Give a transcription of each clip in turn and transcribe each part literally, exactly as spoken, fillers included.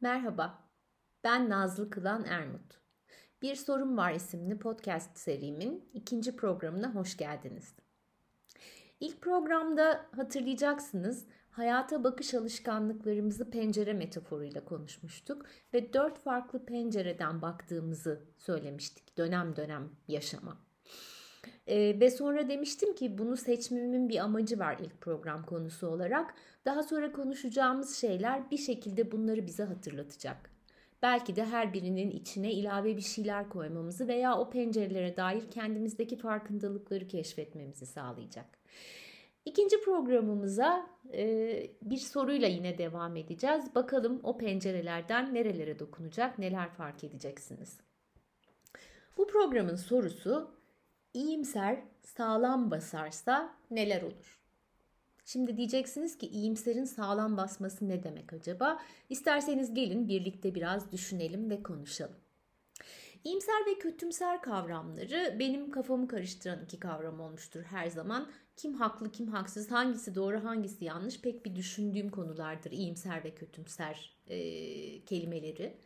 Merhaba, ben Nazlı Kılan Ermut. Bir Sorum Var isimli podcast serimin ikinci programına hoş geldiniz. İlk programda hatırlayacaksınız, hayata bakış alışkanlıklarımızı pencere metaforuyla konuşmuştuk ve dört farklı pencereden baktığımızı söylemiştik dönem dönem yaşama. Ee, ve sonra demiştim ki bunu seçmemin bir amacı var ilk program konusu olarak. Daha sonra konuşacağımız şeyler bir şekilde bunları bize hatırlatacak. Belki de her birinin içine ilave bir şeyler koymamızı veya o pencerelere dair kendimizdeki farkındalıkları keşfetmemizi sağlayacak. İkinci programımıza e, bir soruyla yine devam edeceğiz. Bakalım o pencerelerden nerelere dokunacak, neler fark edeceksiniz. Bu programın sorusu: İyimser sağlam basarsa neler olur? Şimdi diyeceksiniz ki iyimserin sağlam basması ne demek acaba? İsterseniz gelin birlikte biraz düşünelim ve konuşalım. İyimser ve kötümser kavramları benim kafamı karıştıran iki kavram olmuştur her zaman. Kim haklı, kim haksız, hangisi doğru, hangisi yanlış pek bir düşündüğüm konulardır iyimser ve kötümser e, kelimeleri.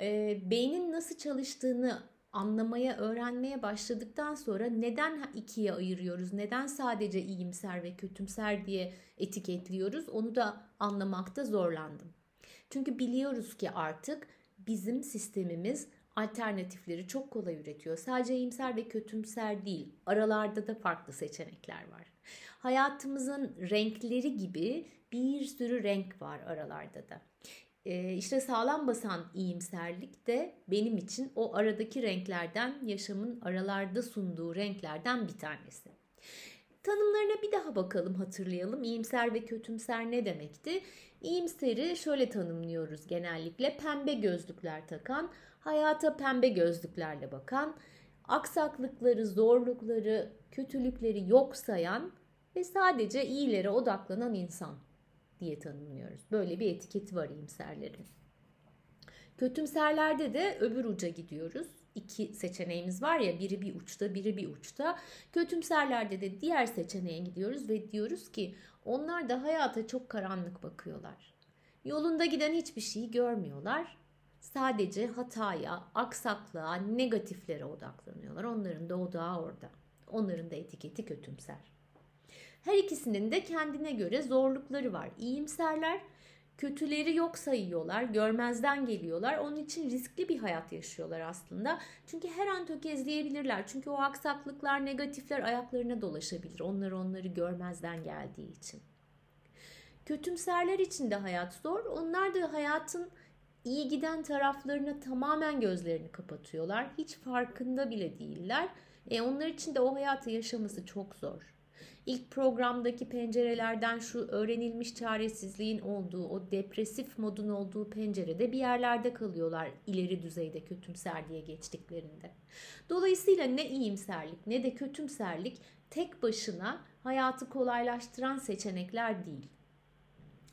E, beynin nasıl çalıştığını anlamaya, öğrenmeye başladıktan sonra neden ikiye ayırıyoruz, neden sadece iyimser ve kötümser diye etiketliyoruz, onu da anlamakta zorlandım. Çünkü biliyoruz ki artık bizim sistemimiz alternatifleri çok kolay üretiyor. Sadece iyimser ve kötümser değil, aralarda da farklı seçenekler var. Hayatımızın renkleri gibi bir sürü renk var aralarda da. İşte sağlam basan iyimserlik de benim için o aradaki renklerden, yaşamın aralarda sunduğu renklerden bir tanesi. Tanımlarına bir daha bakalım, hatırlayalım. İyimser ve kötümser ne demekti? İyimseri şöyle tanımlıyoruz genellikle: pembe gözlükler takan, hayata pembe gözlüklerle bakan, aksaklıkları, zorlukları, kötülükleri yok sayan ve sadece iyilere odaklanan insan diye tanımlıyoruz. Böyle bir etiketi var iyimserlerin. Kötümserlerde de öbür uca gidiyoruz. İki seçeneğimiz var ya, biri bir uçta, biri bir uçta. Kötümserlerde de diğer seçeneğe gidiyoruz ve diyoruz ki onlar da hayata çok karanlık bakıyorlar. Yolunda giden hiçbir şeyi görmüyorlar. Sadece hataya, aksaklığa, negatiflere odaklanıyorlar. Onların da odağı orada. Onların da etiketi kötümser. Her ikisinin de kendine göre zorlukları var. İyimserler kötüleri yok sayıyorlar, görmezden geliyorlar. Onun için riskli bir hayat yaşıyorlar aslında. Çünkü her an tökezleyebilirler. Çünkü o aksaklıklar, negatifler ayaklarına dolaşabilir. Onlar onları görmezden geldiği için. Kötümserler için de hayat zor. Onlar da hayatın iyi giden taraflarına tamamen gözlerini kapatıyorlar. Hiç farkında bile değiller. E onlar için de o hayatı yaşaması çok zor. İlk programdaki pencerelerden şu öğrenilmiş çaresizliğin olduğu, o depresif modun olduğu pencerede bir yerlerde kalıyorlar ileri düzeyde kötümser diye geçtiklerinde. Dolayısıyla ne iyimserlik ne de kötümserlik tek başına hayatı kolaylaştıran seçenekler değil.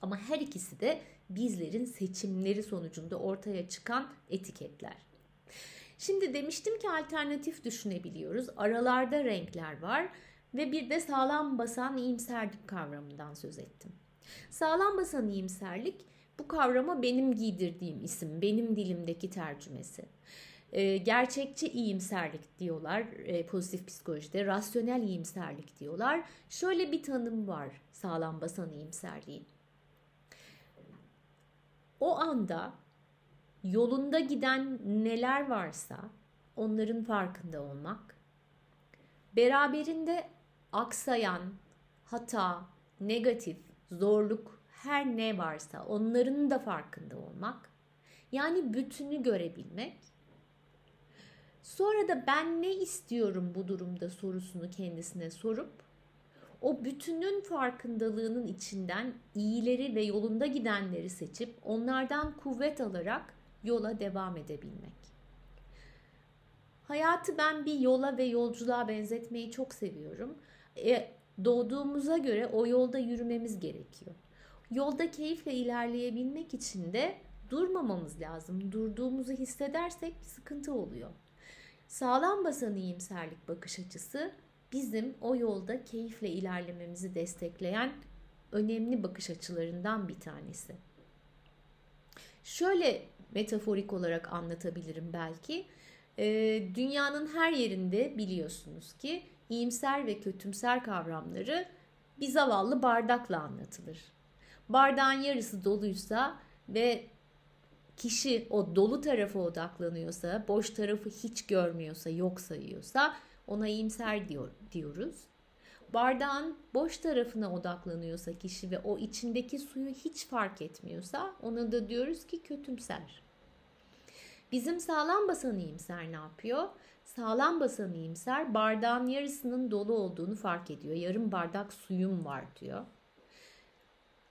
Ama her ikisi de bizlerin seçimleri sonucunda ortaya çıkan etiketler. Şimdi demiştim ki alternatif düşünebiliyoruz. Aralarda renkler var. Ve bir de sağlam basan iyimserlik kavramından söz ettim. Sağlam basan iyimserlik, bu kavrama benim giydirdiğim isim, benim dilimdeki tercümesi. Ee, gerçekçi iyimserlik diyorlar e, pozitif psikolojide, rasyonel iyimserlik diyorlar. Şöyle bir tanım var sağlam basan iyimserliğin: o anda yolunda giden neler varsa onların farkında olmak, beraberinde aksayan, hata, negatif, zorluk, her ne varsa onların da farkında olmak. Yani bütünü görebilmek. Sonra da ben ne istiyorum bu durumda sorusunu kendisine sorup o bütünün farkındalığının içinden iyileri ve yolunda gidenleri seçip onlardan kuvvet alarak yola devam edebilmek. Hayatı ben bir yola ve yolculuğa benzetmeyi çok seviyorum. E, doğduğumuza göre o yolda yürümemiz gerekiyor. Yolda keyifle ilerleyebilmek için de durmamamız lazım. Durduğumuzu hissedersek sıkıntı oluyor. Sağlam basan iyimserlik bakış açısı bizim o yolda keyifle ilerlememizi destekleyen önemli bakış açılarından bir tanesi. Şöyle metaforik olarak anlatabilirim belki. E, dünyanın her yerinde biliyorsunuz ki iyimser ve kötümser kavramları bir zavallı bardakla anlatılır. Bardağın yarısı doluysa ve kişi o dolu tarafa odaklanıyorsa, boş tarafı hiç görmüyorsa, yok sayıyorsa ona iyimser diyor, diyoruz. Bardağın boş tarafına odaklanıyorsa kişi ve o içindeki suyu hiç fark etmiyorsa ona da diyoruz ki kötümser. Bizim sağlam basan iyimser ne yapıyor? Sağlam basan iyimser bardağın yarısının dolu olduğunu fark ediyor. Yarım bardak suyum var diyor.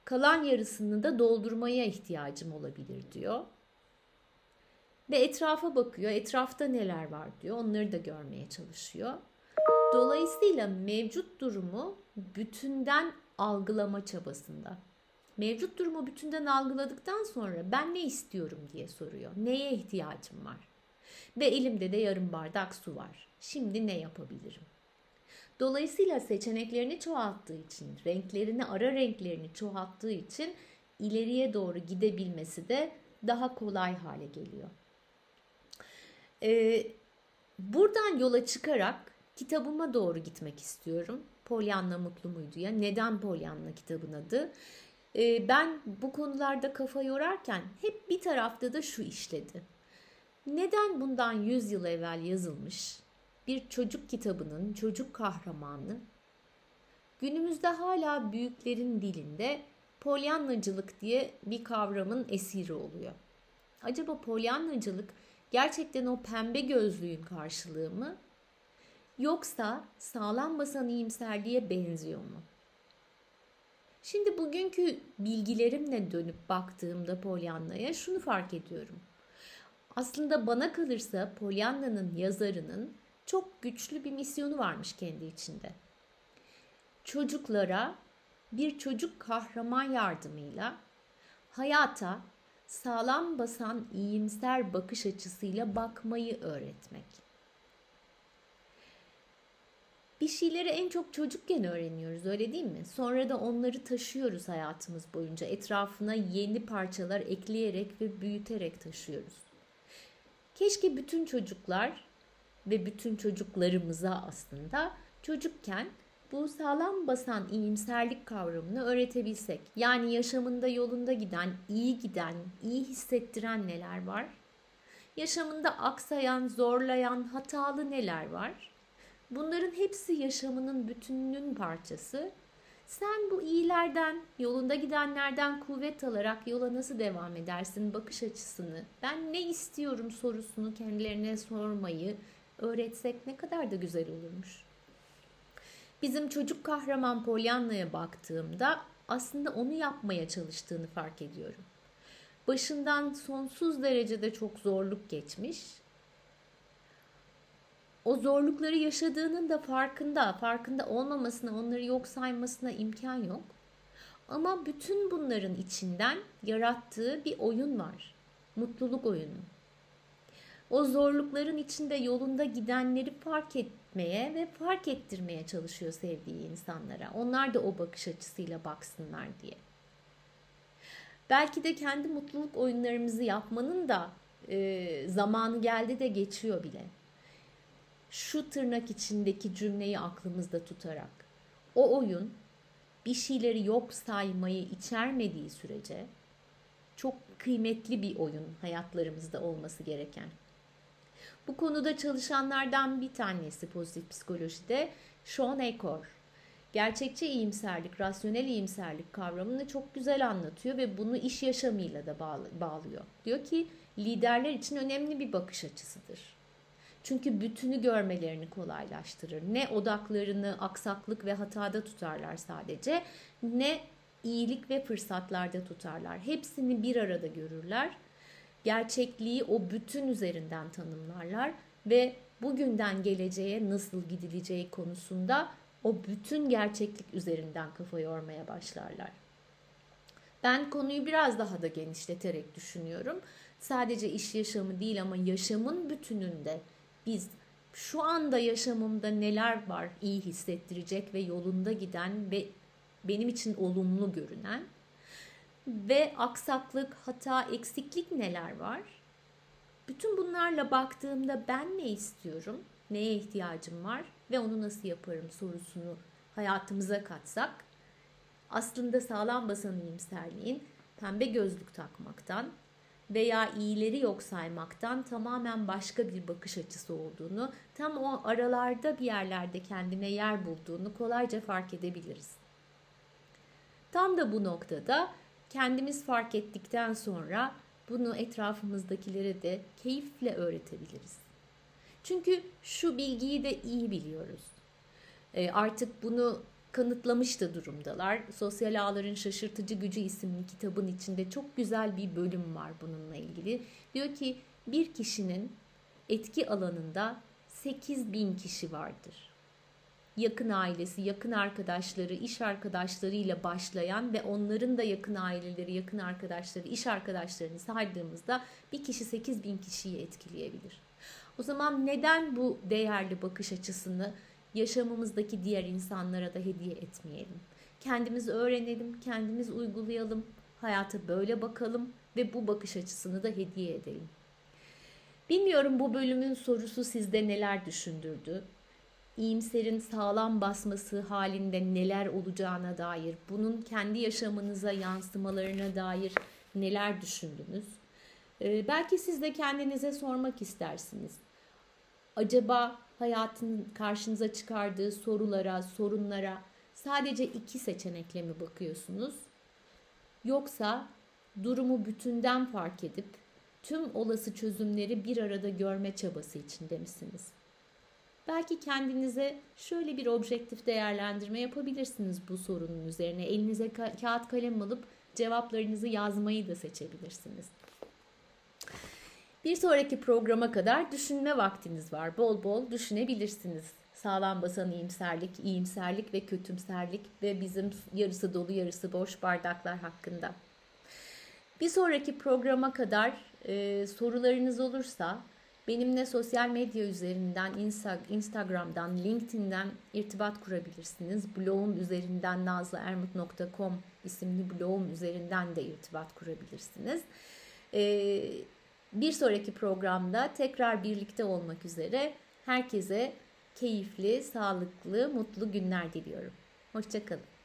Kalan yarısını da doldurmaya ihtiyacım olabilir diyor. Ve etrafa bakıyor. Etrafta neler var diyor. Onları da görmeye çalışıyor. Dolayısıyla mevcut durumu bütünden algılama çabasında. Mevcut durumu bütünden algıladıktan sonra ben ne istiyorum diye soruyor. Neye ihtiyacım var? Ve elimde de yarım bardak su var. Şimdi ne yapabilirim? Dolayısıyla seçeneklerini çoğalttığı için, renklerini, ara renklerini çoğalttığı için ileriye doğru gidebilmesi de daha kolay hale geliyor. Ee, buradan yola çıkarak kitabıma doğru gitmek istiyorum. Pollyanna mutlu muydu ya? Neden Pollyanna kitabın adı? Ee, ben bu konularda kafa yorarken hep bir tarafta da şu işledi. Neden bundan yüz yıl evvel yazılmış bir çocuk kitabının çocuk kahramanı günümüzde hala büyüklerin dilinde Polyannacılık diye bir kavramın esiri oluyor? Acaba Polyannacılık gerçekten o pembe gözlüğün karşılığı mı? Yoksa sağlam basan iyimserliğe benziyor mu? Şimdi bugünkü bilgilerimle dönüp baktığımda Pollyanna'ya şunu fark ediyorum. Aslında bana kalırsa Pollyanna'nın yazarının çok güçlü bir misyonu varmış kendi içinde. Çocuklara bir çocuk kahraman yardımıyla hayata sağlam basan iyimser bakış açısıyla bakmayı öğretmek. Bir şeyleri en çok çocukken öğreniyoruz, öyle değil mi? Sonra da onları taşıyoruz hayatımız boyunca. Etrafına yeni parçalar ekleyerek ve büyüterek taşıyoruz. Keşke bütün çocuklar ve bütün çocuklarımıza aslında çocukken bu sağlam basan iyimserlik kavramını öğretebilsek. Yani yaşamında yolunda giden, iyi giden, iyi hissettiren neler var? Yaşamında aksayan, zorlayan, hatalı neler var? Bunların hepsi yaşamının bütününün parçası. Sen bu iyilerden, yolunda gidenlerden kuvvet alarak yola nasıl devam edersin bakış açısını, ben ne istiyorum sorusunu kendilerine sormayı öğretsek ne kadar da güzel olurmuş. Bizim çocuk kahraman Pollyanna'ya baktığımda aslında onu yapmaya çalıştığını fark ediyorum. Başından sonsuz derecede çok zorluk geçmiş. O zorlukları yaşadığının da farkında, farkında olmamasına, onları yok saymasına imkan yok. Ama bütün bunların içinden yarattığı bir oyun var. Mutluluk oyunu. O zorlukların içinde yolunda gidenleri fark etmeye ve fark ettirmeye çalışıyor sevdiği insanlara. Onlar da o bakış açısıyla baksınlar diye. Belki de kendi mutluluk oyunlarımızı yapmanın da e, zamanı geldi de geçiyor bile. Şu tırnak içindeki cümleyi aklımızda tutarak, o oyun bir şeyleri yok saymayı içermediği sürece çok kıymetli bir oyun hayatlarımızda olması gereken. Bu konuda çalışanlardan bir tanesi pozitif psikolojide Shawn Achor. Gerçekçi iyimserlik, rasyonel iyimserlik kavramını çok güzel anlatıyor ve bunu iş yaşamıyla da bağlıyor. Diyor ki liderler için önemli bir bakış açısıdır. Çünkü bütünü görmelerini kolaylaştırır. Ne odaklarını aksaklık ve hatada tutarlar sadece, ne iyilik ve fırsatlarda tutarlar. Hepsini bir arada görürler. Gerçekliği o bütün üzerinden tanımlarlar ve bugünden geleceğe nasıl gidileceği konusunda o bütün gerçeklik üzerinden kafa yormaya başlarlar. Ben konuyu biraz daha da genişleterek düşünüyorum. Sadece iş yaşamı değil ama yaşamın bütününde biz şu anda yaşamımda neler var iyi hissettirecek ve yolunda giden ve benim için olumlu görünen ve aksaklık, hata, eksiklik neler var? Bütün bunlarla baktığımda ben ne istiyorum, neye ihtiyacım var ve onu nasıl yaparım sorusunu hayatımıza katsak, aslında sağlam basan iyimserliğin pembe gözlük takmaktan veya iyileri yok saymaktan tamamen başka bir bakış açısı olduğunu, tam o aralarda bir yerlerde kendine yer bulduğunu kolayca fark edebiliriz. Tam da bu noktada kendimiz fark ettikten sonra bunu etrafımızdakilere de keyifle öğretebiliriz. Çünkü şu bilgiyi de iyi biliyoruz. E artık bunu kanıtlamış da durumdalar. Sosyal Ağların Şaşırtıcı Gücü isimli kitabın içinde çok güzel bir bölüm var bununla ilgili. Diyor ki bir kişinin etki alanında sekiz bin kişi vardır. Yakın ailesi, yakın arkadaşları, iş arkadaşlarıyla başlayan ve onların da yakın aileleri, yakın arkadaşları, iş arkadaşlarını saydığımızda bir kişi sekiz bin kişiyi etkileyebilir. O zaman neden bu değerli bakış açısını yaşamımızdaki diğer insanlara da hediye etmeyelim? Kendimiz öğrenelim, kendimiz uygulayalım, hayata böyle bakalım ve bu bakış açısını da hediye edelim. Bilmiyorum bu bölümün sorusu sizde neler düşündürdü? İyimserin sağlam basması halinde neler olacağına dair, bunun kendi yaşamınıza yansımalarına dair neler düşündünüz? Ee, belki siz de kendinize sormak istersiniz. Acaba hayatın karşınıza çıkardığı sorulara, sorunlara sadece iki seçenekle mi bakıyorsunuz? Yoksa durumu bütünden fark edip tüm olası çözümleri bir arada görme çabası içinde misiniz? Belki kendinize şöyle bir objektif değerlendirme yapabilirsiniz bu sorunun üzerine. Elinize ka- kağıt kalem alıp cevaplarınızı yazmayı da seçebilirsiniz. Bir sonraki programa kadar düşünme vaktiniz var. Bol bol düşünebilirsiniz. Sağlam basan iyimserlik, iyimserlik ve kötümserlik ve bizim yarısı dolu yarısı boş bardaklar hakkında. Bir sonraki programa kadar e, sorularınız olursa benimle sosyal medya üzerinden, Instagram'dan, LinkedIn'den irtibat kurabilirsiniz. Blogum üzerinden nazla ermut nokta com isimli blogum üzerinden de irtibat kurabilirsiniz. Ee, bir sonraki programda tekrar birlikte olmak üzere herkese keyifli, sağlıklı, mutlu günler diliyorum. Hoşça kalın.